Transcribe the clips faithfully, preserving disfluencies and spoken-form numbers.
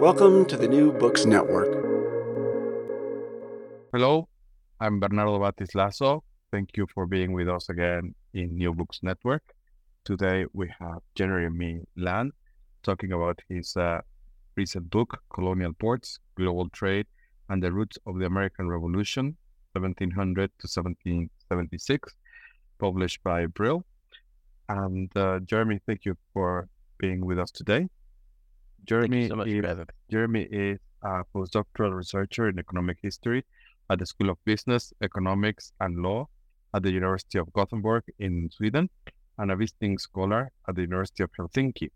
Welcome to the New Books Network. Hello, I'm Bernardo Batiz-Lazo. Thank you for being with us again in New Books Network. Today we have Jeremy Land talking about his uh, recent book, Colonial Ports, Global Trade, and the Roots of the American Revolution, seventeen hundred to seventeen seventy-six, published by Brill. And uh, Jeremy, thank you for being with us today. Jeremy, so is, Jeremy is a postdoctoral researcher in economic history at the School of Business, Economics, and Law at the University of Gothenburg in Sweden, and a visiting scholar at the University of Helsinki.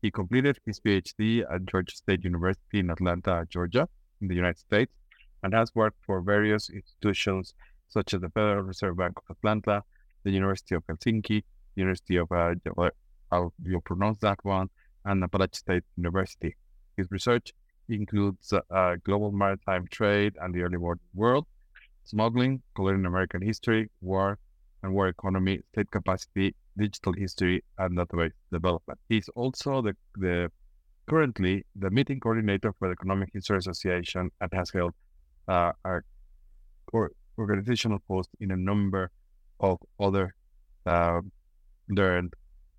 He completed his PhD at Georgia State University in Atlanta, Georgia, in the United States, and has worked for various institutions such as the Federal Reserve Bank of Atlanta, the University of Helsinki, the University of, uh, I'll, you'll pronounce that one, and Appalachian State University. His research includes uh, global maritime trade and the early modern world, smuggling, colonial American history, war and war economy, state capacity, digital history, and database development. He's also the, the currently the meeting coordinator for the Economic History Association and has held uh, our organizational post in a number of other uh, learned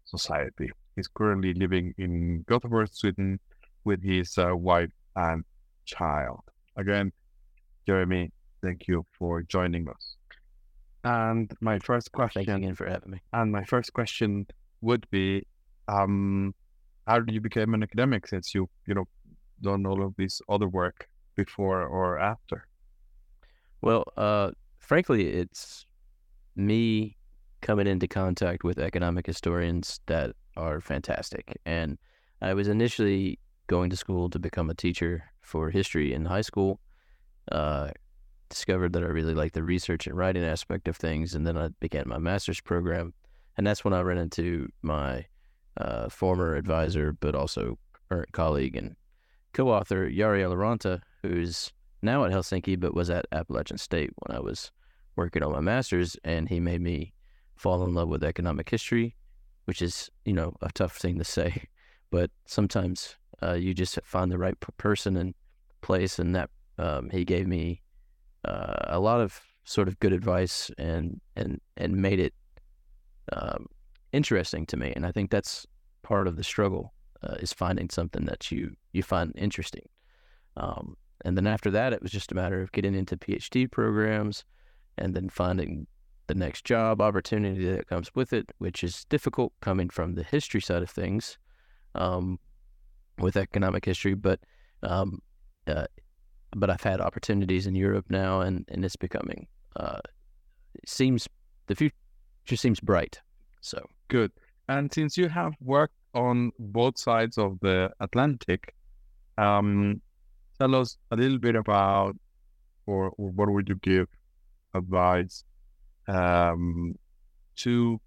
society. He's currently living in Gothenburg, Sweden, with his uh, wife and child. Again, Jeremy, thank you for joining us. And my first question... Thank you again for having me. And my first question would be, um, how did you become an academic since you, you know, done all of this other work before or after? Well, uh, frankly, it's me coming into contact with economic historians that are fantastic. And I was initially going to school to become a teacher for history in high school. Uh, discovered that I really liked the research and writing aspect of things, and then I began my master's program. And that's when I ran into my uh, former advisor, but also current colleague and co-author, Yari Aloranta, who's now at Helsinki, but was at Appalachian State when I was working on my master's, and he made me fall in love with economic history, which is, you know, a tough thing to say, but sometimes uh, you just find the right person and place, and that um, he gave me uh, a lot of sort of good advice and and, and made it um, interesting to me. And I think that's part of the struggle uh, is finding something that you, you find interesting. Um, and then after that, it was just a matter of getting into PhD programs and then finding the next job opportunity that comes with it, which is difficult coming from the history side of things um, with economic history. But um, uh, but I've had opportunities in Europe now, and, and it's becoming, uh, it seems, the future seems bright. So good. And since you have worked on both sides of the Atlantic, um, tell us a little bit about, or, or what would you give advice Um, two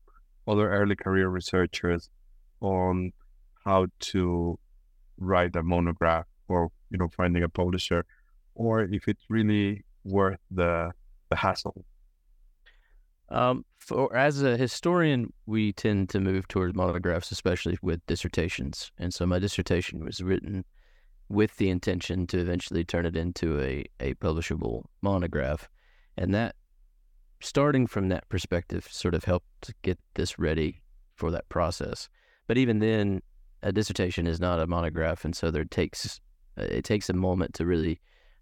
other early career researchers on how to write a monograph, or, you know, finding a publisher, or if it's really worth the the hassle Um, for as a historian, we tend to move towards monographs, especially with dissertations. And so my dissertation was written with the intention to eventually turn it into a, a publishable monograph. And that, starting from that perspective, sort of helped get this ready for that process. But even then, a dissertation is not a monograph, and so there takes it takes a moment to really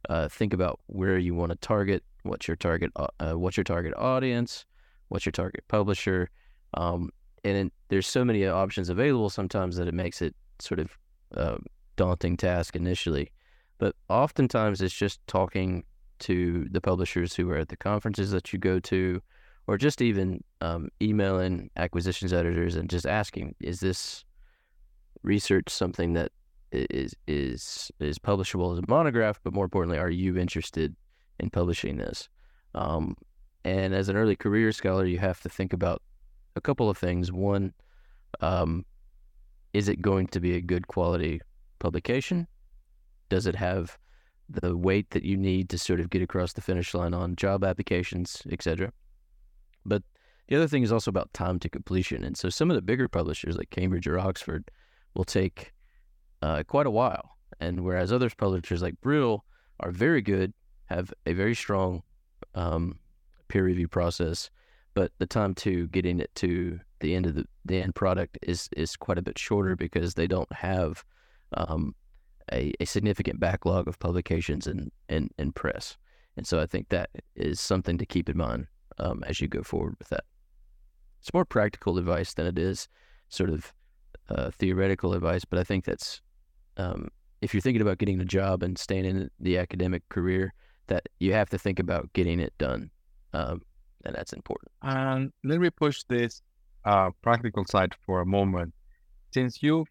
uh, think about where you want to target, what's your target, uh, what's your target audience, what's your target publisher, um, and in, there's so many options available sometimes that it makes it sort of uh, daunting task initially. But oftentimes it's just talking to the publishers who are at the conferences that you go to, or just even um, emailing acquisitions editors and just asking, is this research something that is is is publishable as a monograph, but more importantly, are you interested in publishing this? Um, and as an early career scholar, you have to think about a couple of things. One, um, is it going to be a good quality publication? Does it have the weight that you need to sort of get across the finish line on job applications, et cetera? But the other thing is also about time to completion. And so some of the bigger publishers like Cambridge or Oxford will take uh, quite a while. And whereas other publishers like Brill are very good, have a very strong um, peer review process, but the time to getting it to the end of the, the end product is, is quite a bit shorter because they don't have um, a, a significant backlog of publications and, and, and press. And so I think that is something to keep in mind um, as you go forward with that. It's more practical advice than it is sort of Uh, theoretical advice, but I think that's um, if you're thinking about getting a job and staying in the academic career, that you have to think about getting it done, um, and that's important. And let me push this uh, practical side for a moment. Since you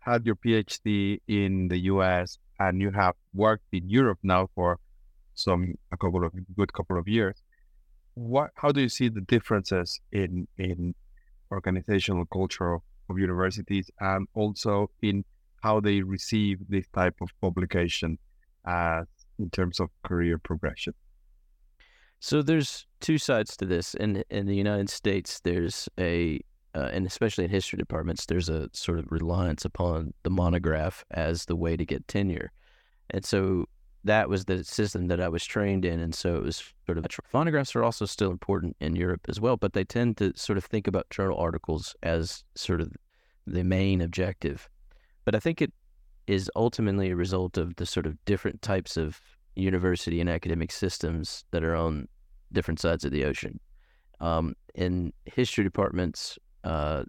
had your PhD in the U S and you have worked in Europe now for some a couple of good couple of years, what how do you see the differences in in organizational culture of universities, and also in how they receive this type of publication uh, in terms of career progression? So there's two sides to this. In in the United States, there's a, uh, and especially in history departments, there's a sort of reliance upon the monograph as the way to get tenure. And so that was the system that I was trained in. And so it was sort of, monographs are also still important in Europe as well, but they tend to sort of think about journal articles as sort of the main objective. But I think it is ultimately a result of the sort of different types of university and academic systems that are on different sides of the ocean. Um, in history departments, uh,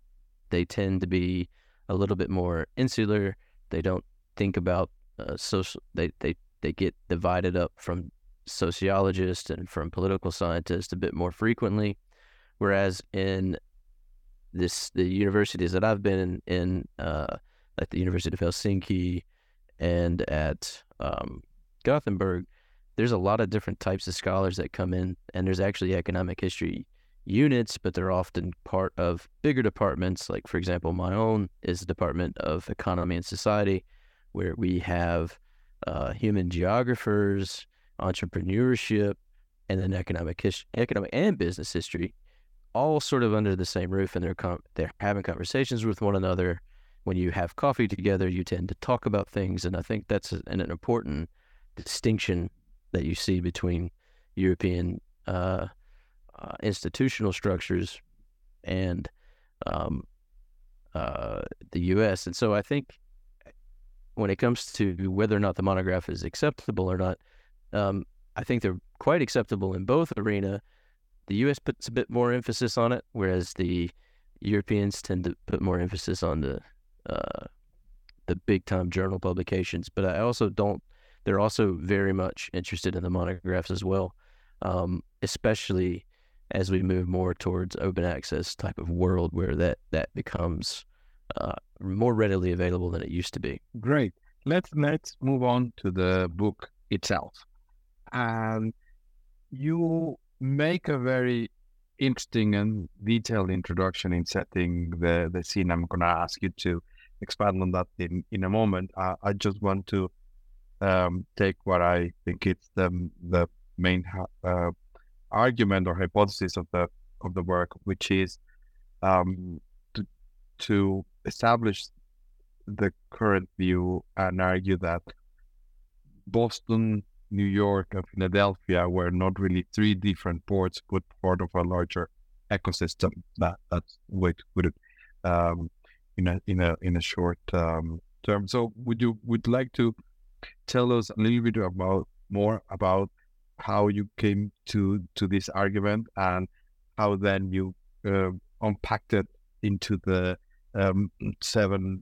they tend to be a little bit more insular. They don't think about uh, social, they, they, They get divided up from sociologists and from political scientists a bit more frequently, whereas in this the universities that I've been in, in uh, at the University of Helsinki and at um, Gothenburg, there's a lot of different types of scholars that come in, and there's actually economic history units, but they're often part of bigger departments. Like, for example, my own is the Department of Economy and Society, where we have Uh, human geographers, entrepreneurship, and then economic history, economic and business history, all sort of under the same roof, and they're com- they're having conversations with one another. When you have coffee together, you tend to talk about things, and I think that's a, an, an important distinction that you see between European uh, uh, institutional structures and um, uh, the U S. And so I think when it comes to whether or not the monograph is acceptable or not, um, I think they're quite acceptable in both arena. The U S puts a bit more emphasis on it, whereas the Europeans tend to put more emphasis on the uh, the big-time journal publications. But I also don't, they're also very much interested in the monographs as well, um, especially as we move more towards open access type of world where that, that becomes Uh, more readily available than it used to be. Great. Let's let's move on to the book itself. And you make a very interesting and detailed introduction in setting the, the scene. I'm going to ask you to expand on that in, in a moment. I, I just want to um, take what I think it's the, the main ha- uh, argument or hypothesis of the of the work, which is um, to, to establish the current view and argue that Boston, New York, and Philadelphia were not really three different ports, but part of a larger ecosystem. That that's the way to put it um, in a in a in a short um, term. So, would you would like to tell us a little bit about more about how you came to to this argument and how then you uh, unpacked it into the um, seven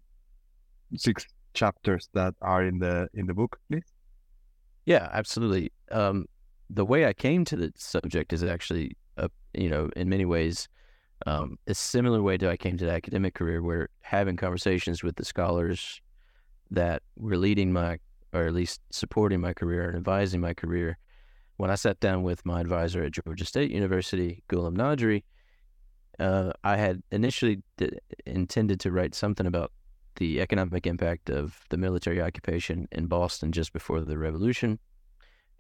six chapters that are in the in the book, please? Yeah, absolutely. Um, the way I came to the subject is actually, a, you know, in many ways, um, a similar way to I came to the academic career, where having conversations with the scholars that were leading my, or at least supporting my career and advising my career. When I sat down with my advisor at Georgia State University, Ghulam Nadri, uh, I had initially d- intended to write something about the economic impact of the military occupation in Boston just before the revolution,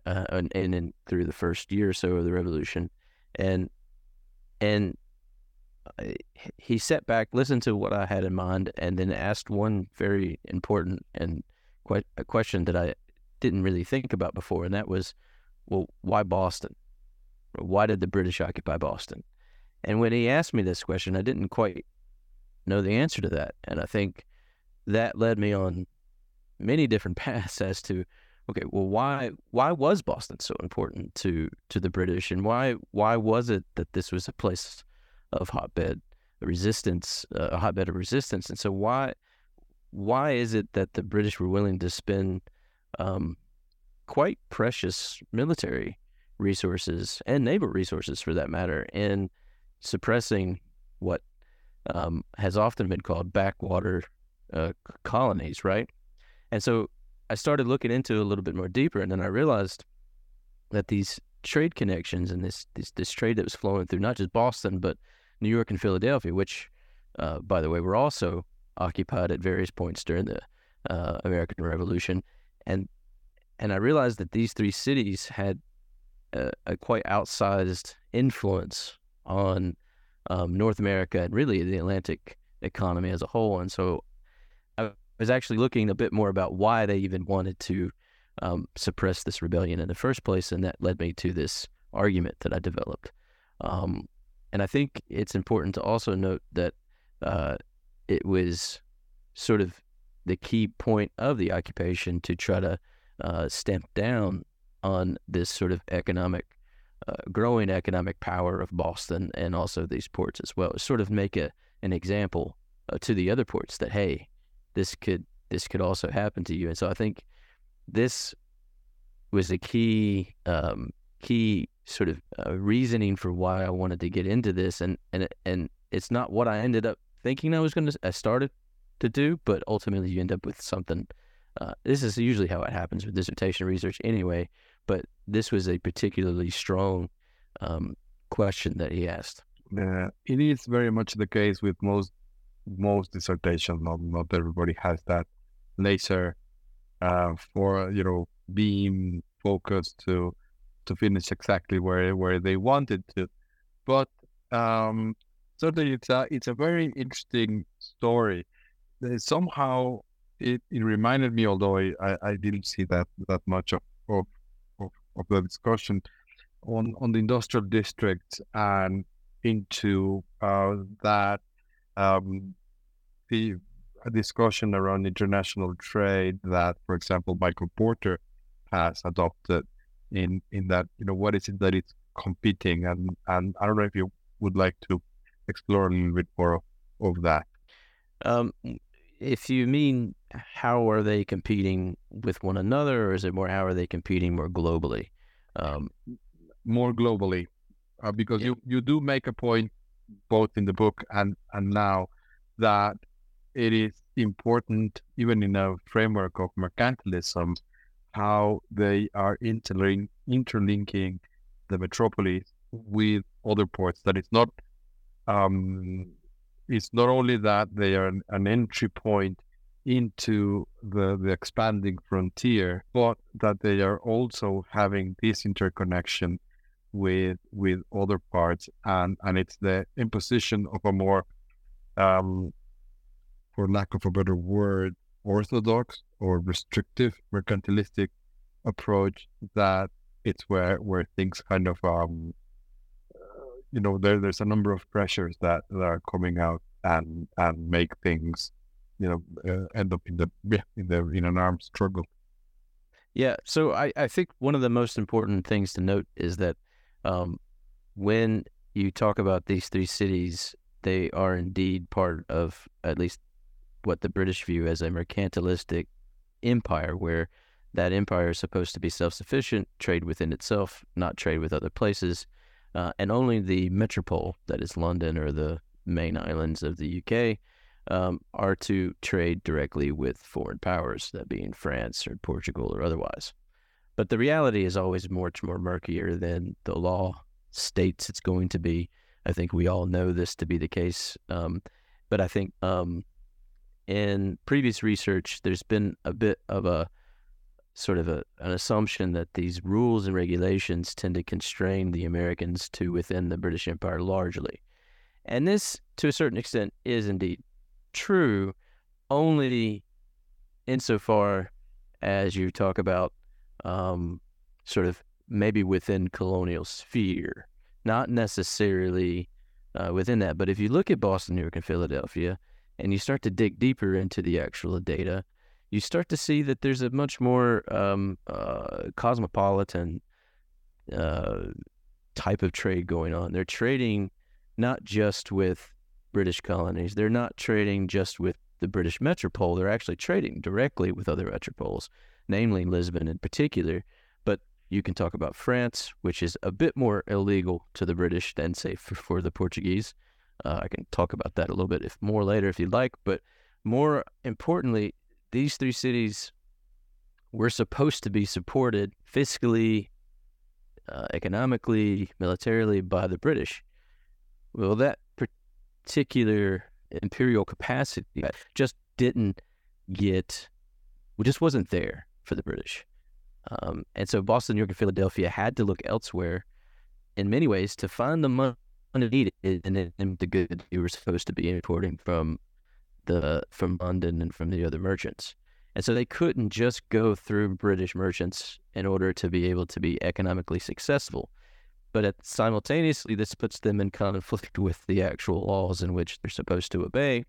uh, and, and in, through the first year or so of the revolution. And and I, he sat back, listened to what I had in mind, and then asked one very important and quite a question that I didn't really think about before, and that was, well, why Boston? Why did the British occupy Boston? And when he asked me this question, I didn't quite know the answer to that. And I think that led me on many different paths as to, okay, well, why why was Boston so important to, to the British, and why why was it that this was a place of hotbed resistance, uh, a hotbed of resistance, and so why why is it that the British were willing to spend um, quite precious military resources and naval resources, for that matter, in suppressing what um, has often been called backwater Uh, colonies, right? And so I started looking into it a little bit more deeper, and then I realized that these trade connections and this this, this trade that was flowing through not just Boston but New York and Philadelphia, which, uh, by the way, were also occupied at various points during the uh, American Revolution, and and I realized that these three cities had a, a quite outsized influence on um, North America and really the Atlantic economy as a whole. And so I was actually looking a bit more about why they even wanted to um, suppress this rebellion in the first place, and that led me to this argument that I developed. Um, and I think it's important to also note that uh, it was sort of the key point of the occupation to try to uh, stamp down on this sort of economic, uh, growing economic power of Boston and also these ports as well. Sort of make a an example uh, to the other ports that, hey, This could this could also happen to you. And so I think this was a key um, key sort of uh, reasoning for why I wanted to get into this. And and and it's not what I ended up thinking I was going to I started to do, but ultimately you end up with something. Uh, this is usually how it happens with dissertation research, anyway. But this was a particularly strong um, question that he asked. Uh, it is very much the case with most. most dissertations. Not not everybody has that laser uh, for you know beam focus to to finish exactly where where they wanted to. But um, certainly it's a it's a very interesting story. Somehow it, it reminded me, although I, I didn't see that that much of of, of, of the discussion on, on the industrial districts and into uh, that. Um, the discussion around international trade that, for example, Michael Porter has adopted in, in that, you know, what is it that it's competing? And, and I don't know if you would like to explore a little bit more of, of that. Um, if you mean how are they competing with one another, or is it more how are they competing more globally? Um, more globally, uh, because yeah. you, you do make a point both in the book and, and now, that it is important, even in a framework of mercantilism, how they are interlink, interlinking the metropolis with other ports. That it's not, um, it's not only that they are an, an entry point into the, the expanding frontier, but that they are also having this interconnection with with other parts, and and it's the imposition of a more, um, for lack of a better word, orthodox or restrictive mercantilistic approach that it's where where things kind of um you know there there's a number of pressures that, that are coming out and and make things you know uh, end up in the in the in an armed struggle. Yeah, so I, I think one of the most important things to note is that um, when you talk about these three cities, they are indeed part of at least what the British view as a mercantilistic empire, where that empire is supposed to be self-sufficient, trade within itself, not trade with other places, uh, and only the metropole, that is London or the main islands of the U K, Um, are to trade directly with foreign powers, that being France or Portugal or otherwise. But the reality is always much more murkier than the law states it's going to be. I think we all know this to be the case. Um, but I think um, in previous research, there's been a bit of a sort of a, an assumption that these rules and regulations tend to constrain the Americans to within the British Empire largely. And this, to a certain extent, is indeed true, only insofar as you talk about um, sort of maybe within colonial sphere, not necessarily uh, within that. But if you look at Boston, New York, and Philadelphia, and you start to dig deeper into the actual data, you start to see that there's a much more um, uh, cosmopolitan uh, type of trade going on. They're trading not just with British colonies. They're not trading just with the British metropole. They're actually trading directly with other metropoles, namely Lisbon in particular. But you can talk about France, which is a bit more illegal to the British than, say, for, for the Portuguese. Uh, I can talk about that a little bit if more later if you'd like. But more importantly, these three cities were supposed to be supported fiscally, uh, economically, militarily by the British. Well, that particular imperial capacity just didn't get, just wasn't there for the British. Um, and so Boston, New York, and Philadelphia had to look elsewhere in many ways to find the money needed and the good they were supposed to be importing from the from London and from the other merchants. And so they couldn't just go through British merchants in order to be able to be economically successful. But at, simultaneously, this puts them in conflict with the actual laws in which they're supposed to obey.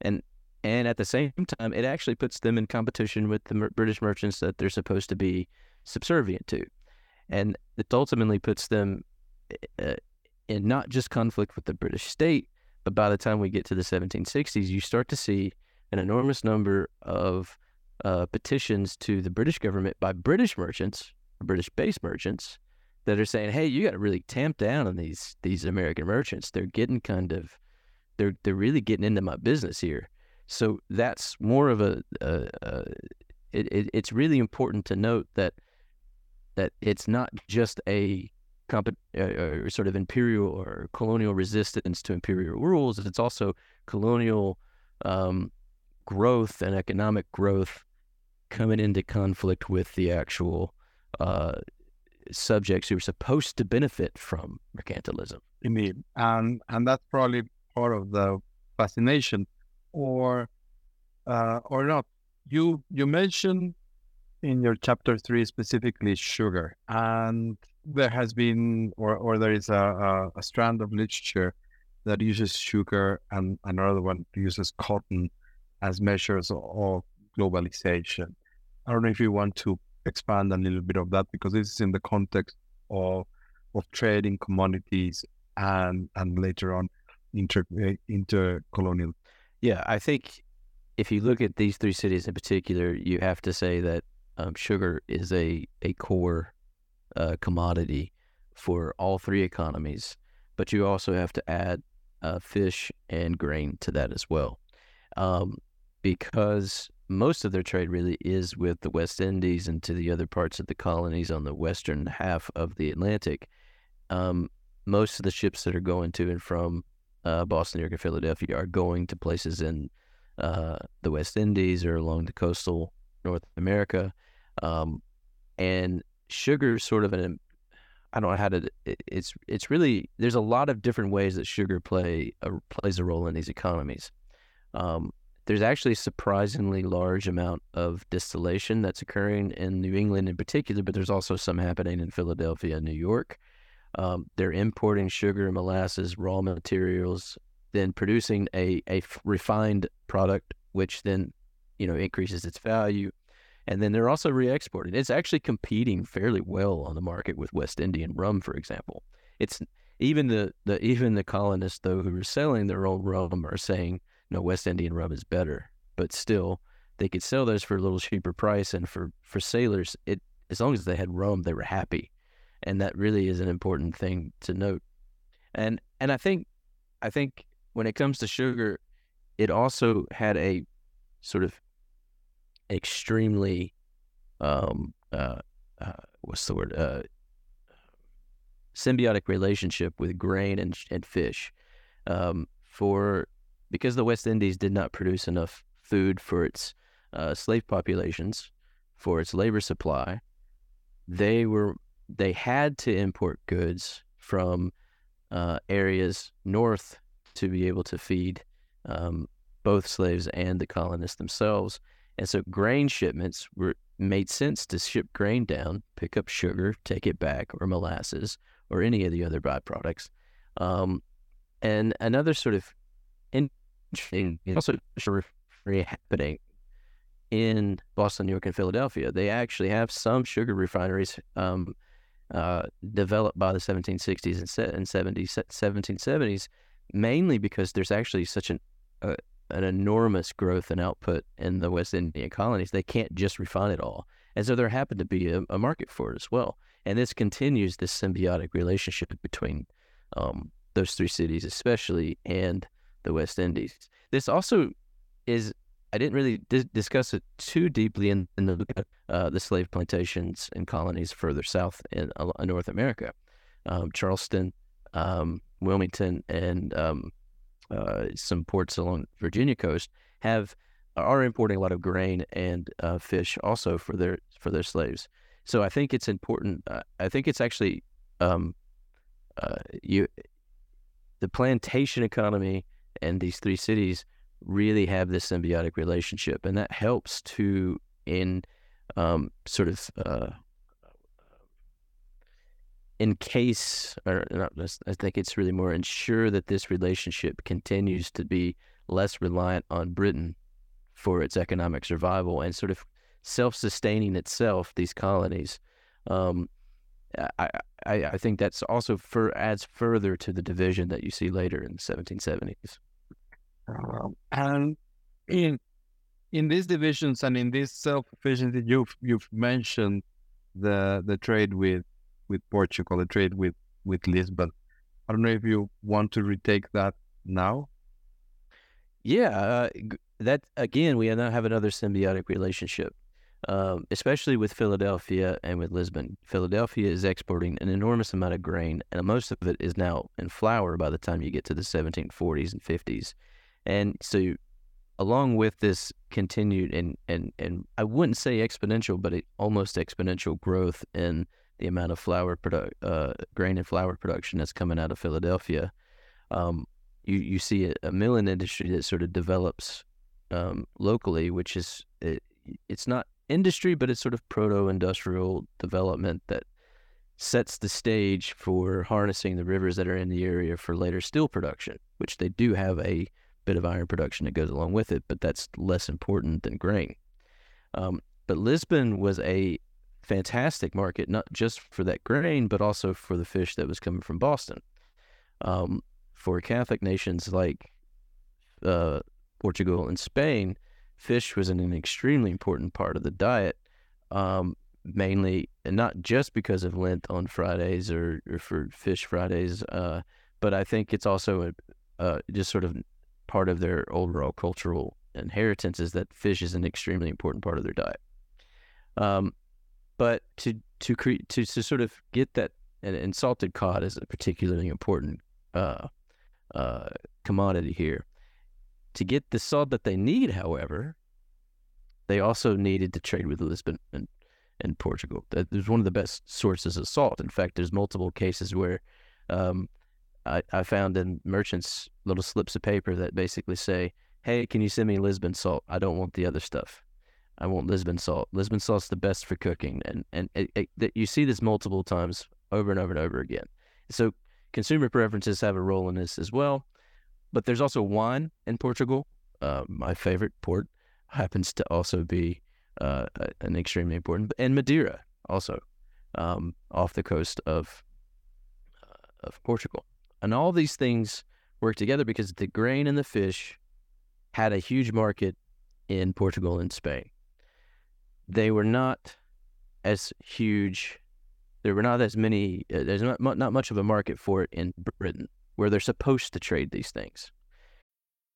And and at the same time, it actually puts them in competition with the mer- British merchants that they're supposed to be subservient to. And it ultimately puts them uh, in not just conflict with the British state, but by the time we get to the seventeen sixties, you start to see an enormous number of uh, petitions to the British government by British merchants, British-based merchants, that are saying, "Hey, you got to really tamp down on these these American merchants. They're getting kind of, they're they're really getting into my business here." So that's more of a. Uh, uh, it, it it's really important to note that that it's not just a comp- uh, sort of imperial or colonial resistance to imperial rules. It's also colonial um, growth and economic growth coming into conflict with the actual. Uh, subjects who are supposed to benefit from mercantilism. Indeed. And and that's probably part of the fascination or uh, or not. You you mentioned in your chapter three specifically sugar, and there has been or, or there is a, a, a strand of literature that uses sugar and another one uses cotton as measures of globalization. I don't know if you want to expand a little bit of that, because this is in the context of of trading commodities and and later on inter intercolonial. Yeah, I think if you look at these three cities in particular, you have to say that um, sugar is a a core uh, commodity for all three economies, but you also have to add uh, fish and grain to that as well, um, because most of their trade really is with the West Indies and to the other parts of the colonies on the western half of the Atlantic. Um, most of the ships that are going to and from uh, Boston, New York, and Philadelphia are going to places in uh, the West Indies or along the coastal North America. Um, and sugar is sort of an I don't know how to, it's, it's really, there's a lot of different ways that sugar play uh, plays a role in these economies. Um, there's actually a surprisingly large amount of distillation that's occurring in New England in particular, but there's also some happening in Philadelphia and New York. Um, they're importing sugar and molasses, raw materials, then producing a, a refined product, which then, you know, increases its value. And then they're also re-exporting. It's actually competing fairly well on the market with West Indian rum, for example. It's even the, the even the colonists, though, who are selling their own rum are saying, no, West Indian rum is better. But still, they could sell those for a little cheaper price. And for, for sailors, it as long as they had rum, they were happy. And that really is an important thing to note. And and I think I think when it comes to sugar, it also had a sort of extremely, um, uh, uh, what's the word, uh, symbiotic relationship with grain and and fish, um, for because the West Indies did not produce enough food for its uh, slave populations, for its labor supply, they were they had to import goods from uh, areas north to be able to feed um, both slaves and the colonists themselves. And so grain shipments were made sense to ship grain down, pick up sugar, take it back, or molasses, or any of the other byproducts. Um, and another sort of interesting, also happening in Boston, New York, and Philadelphia. They actually have some sugar refineries um, uh, developed by the seventeen sixties and seventies, seventeen seventies, mainly because there's actually such an uh, an enormous growth and output in the West Indian colonies. They can't just refine it all. And so there happened to be a, a market for it as well. And this continues this symbiotic relationship between um, those three cities, especially, and the West Indies. This also is, I didn't really dis- discuss it too deeply in, in the, uh, the slave plantations and colonies further south in uh, North America. Um, Charleston, um, Wilmington, and um, Uh, some ports along Virginia coast have are importing a lot of grain and uh, fish also for their for their slaves. So I think it's important. Uh, I think it's actually um, uh, you the plantation economy and these three cities really have this symbiotic relationship, and that helps to in um, sort of uh, encase, or not, I think it's really more ensure that this relationship continues to be less reliant on Britain for its economic survival and sort of self-sustaining itself, these colonies. Um, I, I I think that's also for, adds further to the division that you see later in the seventeen seventies. Um, in in these divisions and in this self-sufficiency, you've you've mentioned the the trade with. with Portugal, the trade with, with Lisbon. I don't know if you want to retake that now? Yeah, uh, that again, we now have another symbiotic relationship, um, especially with Philadelphia and with Lisbon. Philadelphia is exporting an enormous amount of grain, and most of it is now in flour by the time you get to the seventeen forties and fifties. And so along with this continued, and, and, and I wouldn't say exponential, but it, almost exponential growth in the amount of flour produ- uh, grain and flour production that's coming out of Philadelphia, um, you you see a, a milling industry that sort of develops um, locally, which is it, it's not industry, but it's sort of proto-industrial development that sets the stage for harnessing the rivers that are in the area for later steel production, which they do have a bit of iron production that goes along with it, but that's less important than grain. Um, but Lisbon was a fantastic market, not just for that grain, but also for the fish that was coming from Boston. Um, for Catholic nations like uh, Portugal and Spain, fish was an, an extremely important part of the diet, um, mainly, and not just because of Lent on Fridays or, or for fish Fridays, uh, but I think it's also a, uh, just sort of part of their overall cultural inheritance is that fish is an extremely important part of their diet. Um, But to to, cre- to to sort of get that, and, and salted cod is a particularly important uh, uh, commodity here. To get the salt that they need, however, they also needed to trade with Lisbon and, in Portugal. That is one of the best sources of salt. In fact, there's multiple cases where um, I, I found in merchants little slips of paper that basically say, hey, can you send me Lisbon salt? I don't want the other stuff. I want Lisbon salt. Lisbon salt's the best for cooking. And and it, it, it, you see this multiple times over and over and over again. So consumer preferences have a role in this as well. But there's also wine in Portugal. Uh, my favorite port happens to also be uh, an extremely important, and Madeira also um, off the coast of uh, of Portugal. And all these things work together because the grain and the fish had a huge market in Portugal and Spain. They were not as huge. There were not as many. Uh, there's not not much of a market for it in Britain, where they're supposed to trade these things.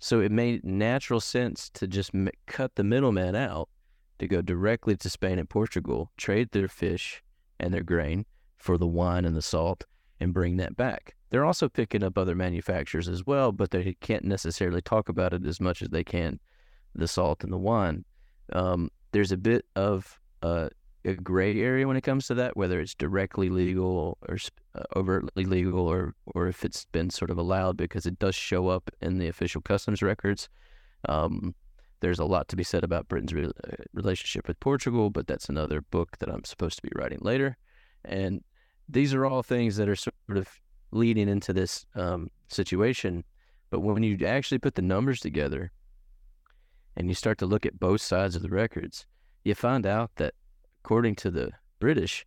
So it made natural sense to just m- cut the middleman out, to go directly to Spain and Portugal, trade their fish and their grain for the wine and the salt, and bring that back. They're also picking up other manufacturers as well, but they can't necessarily talk about it as much as they can, the salt and the wine. Um, there's a bit of uh, a gray area when it comes to that, whether it's directly legal or uh, overtly legal, or or if it's been sort of allowed, because it does show up in the official customs records. Um, there's a lot to be said about Britain's re- relationship with Portugal, but that's another book that I'm supposed to be writing later. And these are all things that are sort of leading into this um, situation. But when you actually put the numbers together and you start to look at both sides of the records, you find out that according to the British,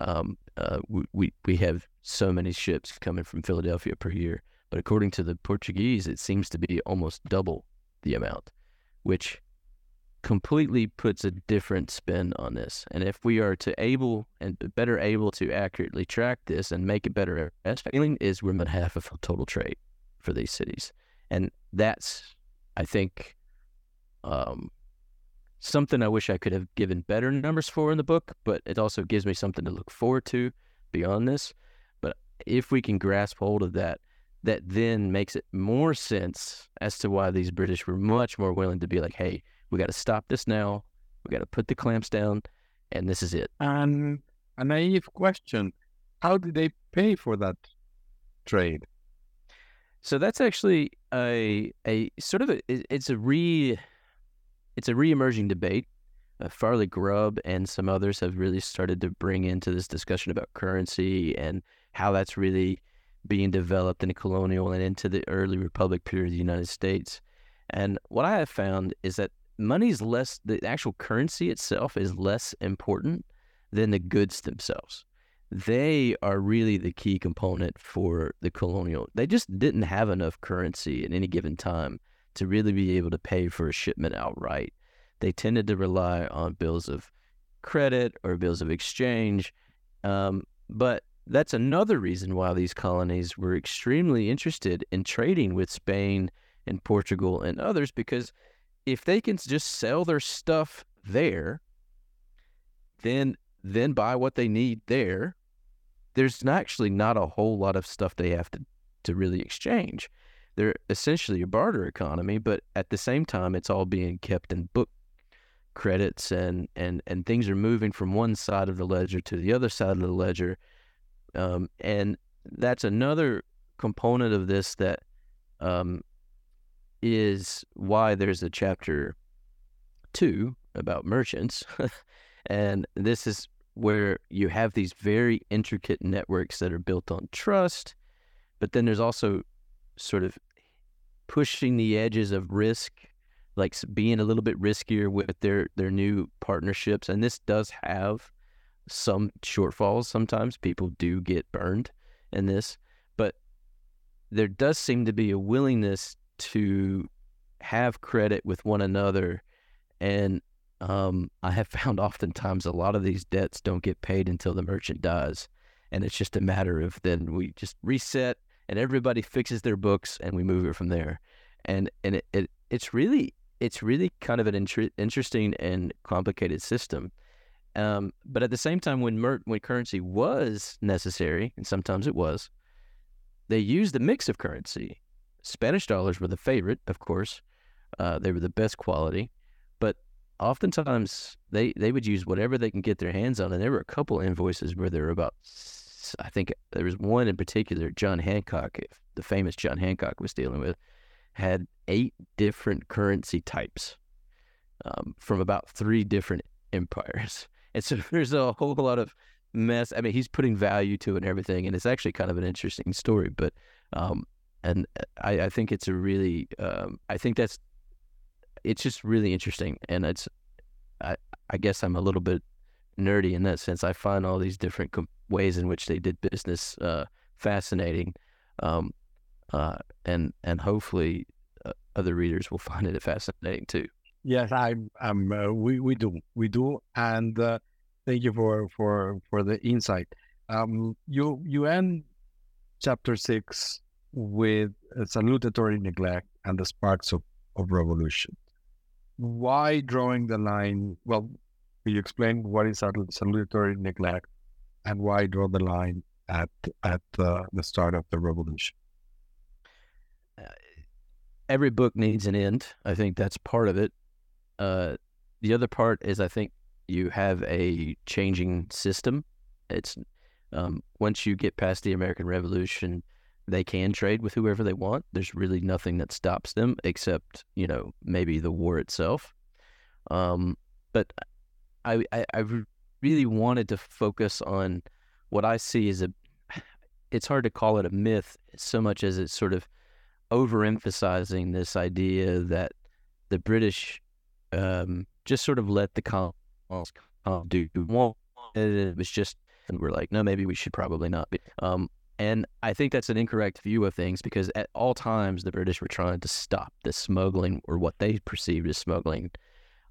um, uh, we we have so many ships coming from Philadelphia per year, but according to the Portuguese, it seems to be almost double the amount, which completely puts a different spin on this. And if we are to able and better able to accurately track this and make it better, as feeling is we're about half of total trade for these cities, and that's, I think, um. something I wish I could have given better numbers for in the book, but it also gives me something to look forward to beyond this. But if we can grasp hold of that, that then makes it more sense as to why these British were much more willing to be like, hey, we got to stop this now. We got to put the clamps down, and this is it. Um, a naive question. How did they pay for that trade? So that's actually a, a sort of a, it's a re... It's a re-emerging debate. Uh, Farley Grubb and some others have really started to bring into this discussion about currency and how that's really being developed in the colonial and into the early republic period of the United States. And what I have found is that money's less, the actual currency itself is less important than the goods themselves. They are really the key component for the colonial. They just didn't have enough currency at any given time to really be able to pay for a shipment outright. They tended to rely on bills of credit or bills of exchange. Um, but that's another reason why these colonies were extremely interested in trading with Spain and Portugal and others, because if they can just sell their stuff there, then then buy what they need there, there's not actually not a whole lot of stuff they have to, to really exchange. They're essentially a barter economy, but at the same time, it's all being kept in book credits, and, and, and things are moving from one side of the ledger to the other side of the ledger. Um, and that's another component of this that um, is why there's a chapter two about merchants And this is where you have these very intricate networks that are built on trust, but then there's also sort of pushing the edges of risk, like being a little bit riskier with their, their new partnerships. And this does have some shortfalls. Sometimes people do get burned in this, but there does seem to be a willingness to have credit with one another. And um, I have found oftentimes a lot of these debts don't get paid until the merchant dies. And it's just a matter of then we just reset and everybody fixes their books and we move it from there. And and it, it it's really it's really kind of an intre- interesting and complicated system. Um, but at the same time, when mer- when currency was necessary, and sometimes it was, they used a mix of currency. Spanish dollars were the favorite, of course. Uh, they were the best quality. But oftentimes, they, they would use whatever they can get their hands on. And there were a couple invoices where there were about, I think there was one in particular, John Hancock, the famous John Hancock was dealing with, had eight different currency types um, from about three different empires. And so there's a whole lot of mess. I mean, he's putting value to it and everything. And it's actually kind of an interesting story. But um, and I, I think it's a really, um, I think that's, it's just really interesting. And it's, I, I guess I'm a little bit nerdy in that sense. I find all these different com- ways in which they did business uh, fascinating. Um, uh, and, and hopefully uh, other readers will find it fascinating too. Yes, I am. Uh, we, we do. We do. And uh, thank you for, for, for the insight. Um, you, you end chapter six with a salutatory neglect and the sparks of, of revolution. Why drawing the line? Well, will you explain what is salutatory neglect and why draw the line at at uh, the start of the revolution? Uh, every book needs an end. I think that's part of it. Uh, the other part is I think you have a changing system. It's um, once you get past the American Revolution, they can trade with whoever they want. There's really nothing that stops them except, you know, maybe the war itself. Um, but I, I, I really wanted to focus on what I see as a, it's hard to call it a myth so much as it's sort of overemphasizing this idea that the British um, just sort of let the colonists do what it was just, and we're like, no, maybe we should probably not be. Um, And I think that's an incorrect view of things because at all times the British were trying to stop this smuggling or what they perceived as smuggling,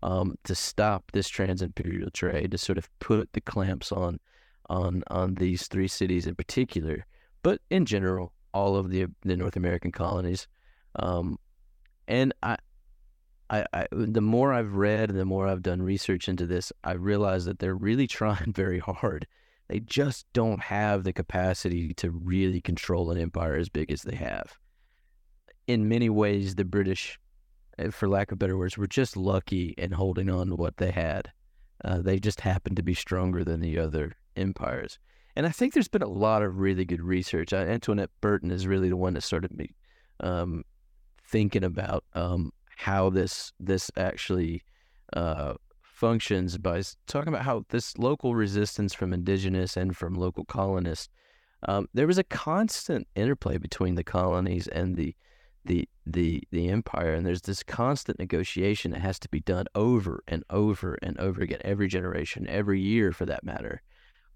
um, to stop this trans-imperial trade, to sort of put the clamps on, on on these three cities in particular, but in general, all of the the North American colonies. Um, and I, I, I, the more I've read and the more I've done research into this, I realize that they're really trying very hard. They just don't have the capacity to really control an empire as big as they have. In many ways, the British, for lack of better words, were just lucky in holding on to what they had. Uh, they just happened to be stronger than the other empires. And I think there's been a lot of really good research. Uh, Antoinette Burton is really the one that started me um, thinking about um, how this this actually uh functions by talking about how this local resistance from indigenous and from local colonists, um, there was a constant interplay between the colonies and the, the, the, the empire. And there's this constant negotiation that has to be done over and over and over again, every generation, every year for that matter.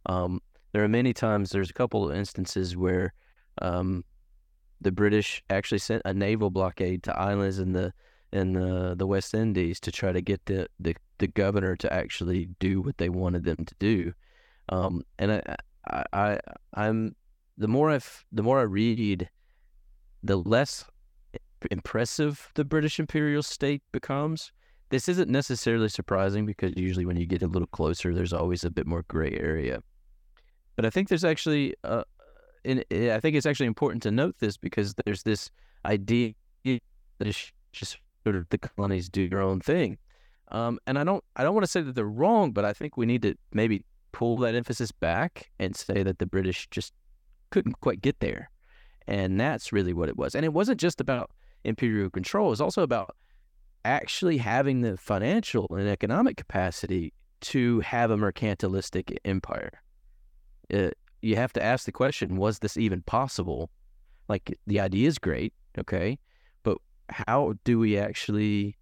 Um, there are many times, there's a couple of instances where um, the British actually sent a naval blockade to islands in the in the, the West Indies to try to get the, the, the governor to actually do what they wanted them to do. Um, and I, I, I, I'm, the more I, the more I read, the less impressive the British imperial state becomes. This isn't necessarily surprising because usually when you get a little closer, there's always a bit more gray area. But I think there's actually, uh, in, I think it's actually important to note this because there's this idea that is just sort of the colonies do their own thing. Um, and I don't I don't want to say that they're wrong, but I think we need to maybe pull that emphasis back and say that the British just couldn't quite get there. And that's really what it was. And it wasn't just about imperial control. It was also about actually having the financial and economic capacity to have a mercantilistic empire. It, you have to ask the question, was this even possible? Like, the idea is great, okay, but how do we actually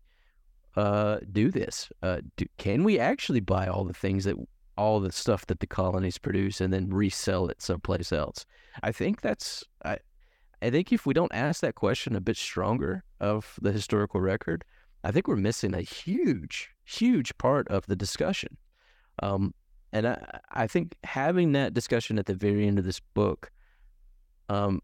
uh, do this? Uh, do, can we actually buy all the things that, all the stuff that the colonies produce and then resell it someplace else? I think that's, I, I think if we don't ask that question a bit stronger of the historical record, I think we're missing a huge, huge part of the discussion. Um, and I, I think having that discussion at the very end of this book um,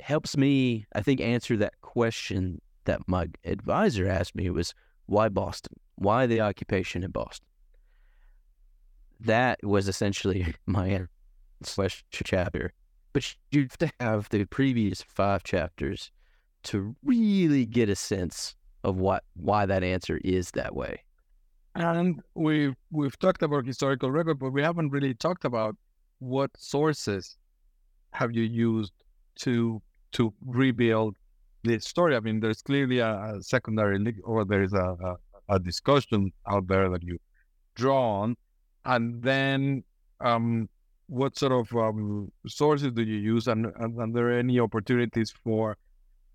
helps me, I think, answer that question that my advisor asked me, was why Boston? Why the occupation in Boston? That was essentially my slash chapter. But you have to have the previous five chapters to really get a sense of what, why that answer is that way. And we, we've talked about historical record, but we haven't really talked about what sources have you used to to rebuild the story. I mean, there's clearly a, a secondary, or there is a, a, a discussion out there that you draw on. And then um, what sort of um, sources do you use? And, and are there any opportunities for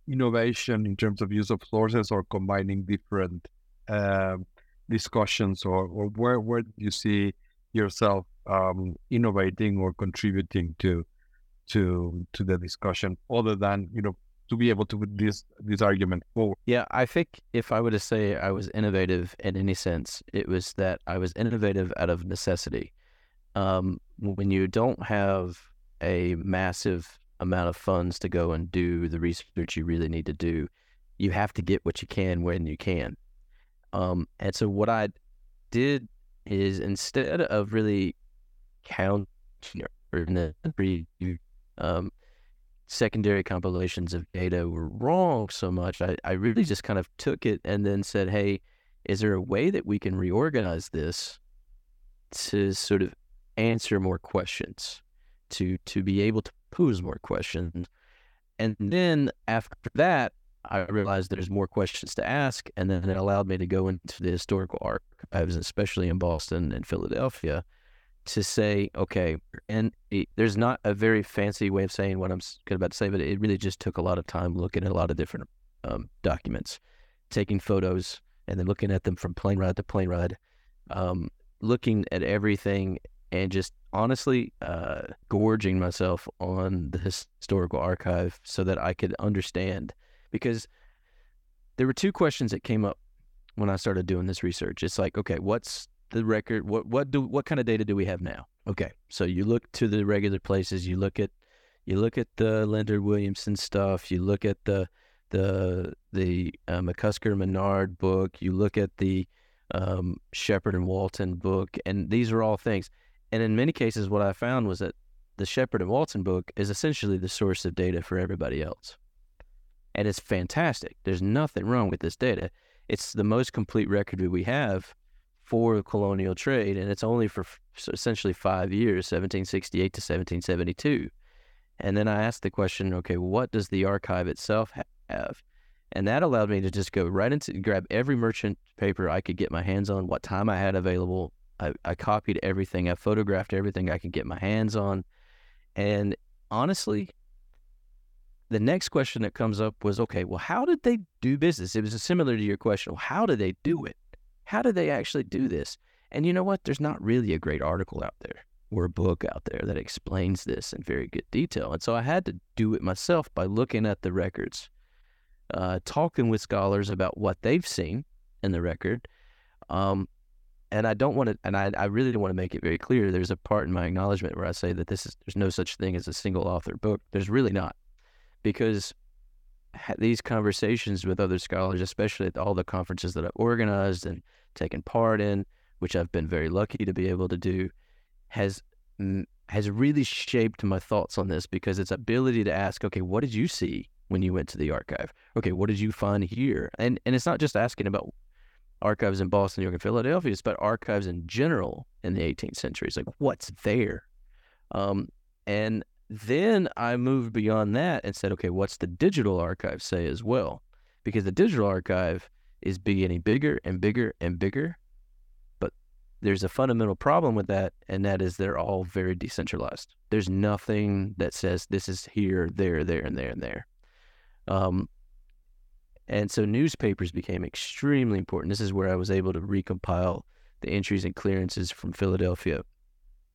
innovation in terms of use of sources or combining different uh, discussions, or, or where, where do you see yourself um, innovating or contributing to to to the discussion, other than, you know, to be able to put this, this argument forward? Yeah, I think if I were to say I was innovative in any sense, it was that I was innovative out of necessity. Um, when you don't have a massive amount of funds to go and do the research you really need to do, you have to get what you can when you can. Um, and so what I did is, instead of really counting the um, secondary compilations of data were wrong so much, I, I really just kind of took it and then said, hey, is there a way that we can reorganize this to sort of answer more questions, to to be able to pose more questions? And then after that, I realized there's more questions to ask, and then it allowed me to go into the historical archives, especially in Boston and Philadelphia, to say, okay, and it, there's not a very fancy way of saying what I'm about to say, but it really just took a lot of time looking at a lot of different um, documents, taking photos, and then looking at them from plane ride to plane ride, um, looking at everything, and just honestly uh, gorging myself on the historical archive so that I could understand. Because there were two questions that came up when I started doing this research. It's like, okay, what's the record? What what do what kind of data do we have now? Okay, so you look to the regular places. You look at you look at the Lyndon Williamson stuff. You look at the the the uh, McCusker Menard book. You look at the um, Shepherd and Walton book, and these are all things. And in many cases, what I found was that the Shepherd and Walton book is essentially the source of data for everybody else. And it's fantastic. There's nothing wrong with this data. It's the most complete record we have for colonial trade, and it's only for essentially five years, seventeen sixty-eight to seventeen seventy-two. And then I asked the question, okay, what does the archive itself have? And that allowed me to just go right into, grab every merchant paper I could get my hands on, what time I had available. I, I copied everything. I photographed everything I could get my hands on. And honestly, the next question that comes up was, okay, well, how did they do business? It was similar to your question. Well, how did they do it? How did they actually do this? And you know what? There's not really a great article out there or a book out there that explains this in very good detail. And so I had to do it myself by looking at the records, uh, talking with scholars about what they've seen in the record. Um, and I don't want to, and I, I really don't want to make it very clear. There's a part in my acknowledgement where I say that this is, there's no such thing as a single author book. There's really not. Because these conversations with other scholars, especially at all the conferences that I've organized and taken part in, which I've been very lucky to be able to do, has has really shaped my thoughts on this, because its ability to ask, okay, what did you see when you went to the archive? Okay, what did you find here? And and it's not just asking about archives in Boston, New York, and Philadelphia, it's about archives in general in the eighteenth century. It's like, what's there? Um, and Then I moved beyond that and said, okay, what's the digital archive say as well? Because the digital archive is beginning bigger and bigger and bigger, but There's a fundamental problem with that, and that is they're all very decentralized. There's nothing that says this is here, there, there, and there, and there. Um, and so newspapers became extremely important. This is where I was able to recompile the entries and clearances from Philadelphia,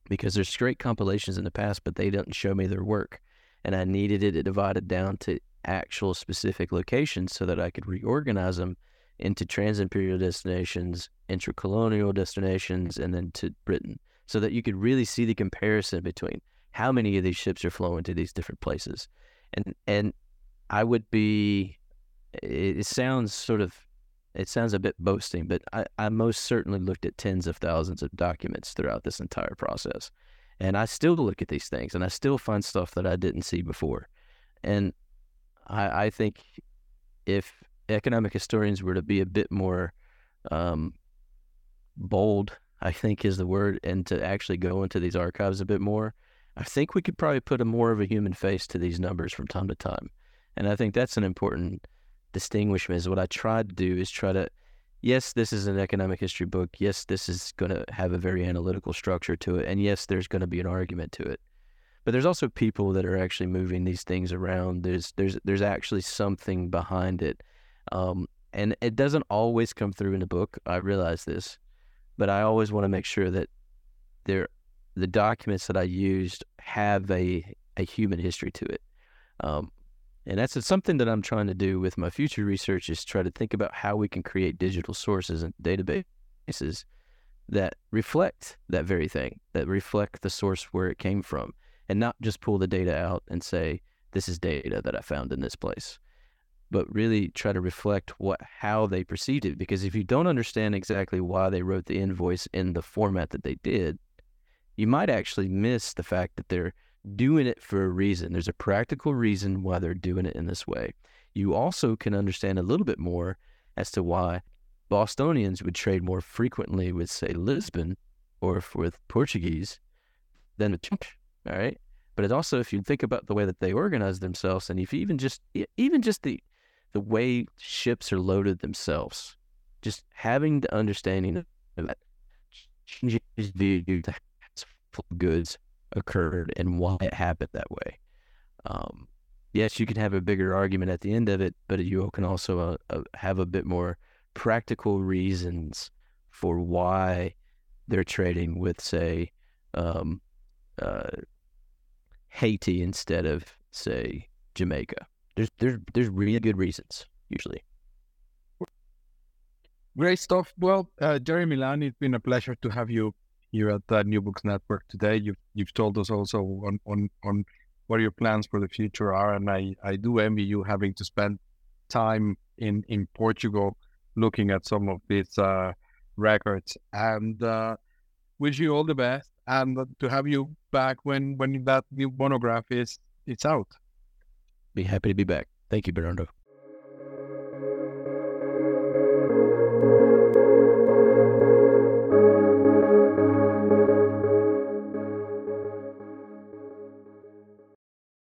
because there's great compilations in the past, but they didn't show me their work. And I needed it divided down to actual specific locations so that I could reorganize them into trans-imperial destinations, intra-colonial destinations, and then to Britain, so that you could really see the comparison between how many of these ships are flowing to these different places. And and I would be, it sounds sort of, it sounds a bit boasting, but I, I most certainly looked at tens of thousands of documents throughout this entire process. And I still look at these things, and I still find stuff that I didn't see before. And I, I think if economic historians were to be a bit more um, bold, I think is the word, and to actually go into these archives a bit more, I think we could probably put a more of a human face to these numbers from time to time. And I think that's an important distinguishment, is what I tried to do is try to, yes, this is an economic history book. Yes, this is going to have a very analytical structure to it. And yes, there's going to be an argument to it. But there's also people that are actually moving these things around. There's there's there's actually something behind it. Um, and it doesn't always come through in the book. I realize this, but I always want to make sure that there, the documents that I used have a, a human history to it. Um, and that's something that I'm trying to do with my future research, is try to think about how we can create digital sources and databases that reflect that very thing, that reflect the source where it came from, and not just pull the data out and say, this is data that I found in this place, but really try to reflect what how they perceived it. Because if you don't understand exactly why they wrote the invoice in the format that they did, you might actually miss the fact that they're doing it for a reason. There's a practical reason why they're doing it in this way. You also can understand a little bit more as to why Bostonians would trade more frequently with, say, Lisbon or with Portuguese than with Church, all right? But it also, if you think about the way that they organize themselves, and if you even just, even just the, the way ships are loaded themselves, just having the understanding of that changes view to how goods occurred and why it happened that way. Um, yes, you can have a bigger argument at the end of it, but you can also uh, uh, have a bit more practical reasons for why they're trading with, say, um, uh, Haiti instead of, say, Jamaica. There's there's there's really good reasons usually. Great stuff. Well, uh, Jeremy Land, it's been a pleasure to have you here at the New Books Network today. You've you've told us also on on, on what your plans for the future are, and I, I do envy you having to spend time in, in Portugal looking at some of these uh, records. And uh, wish you all the best, and to have you back when when that new monograph is it's out. Be happy to be back. Thank you, Bernardo.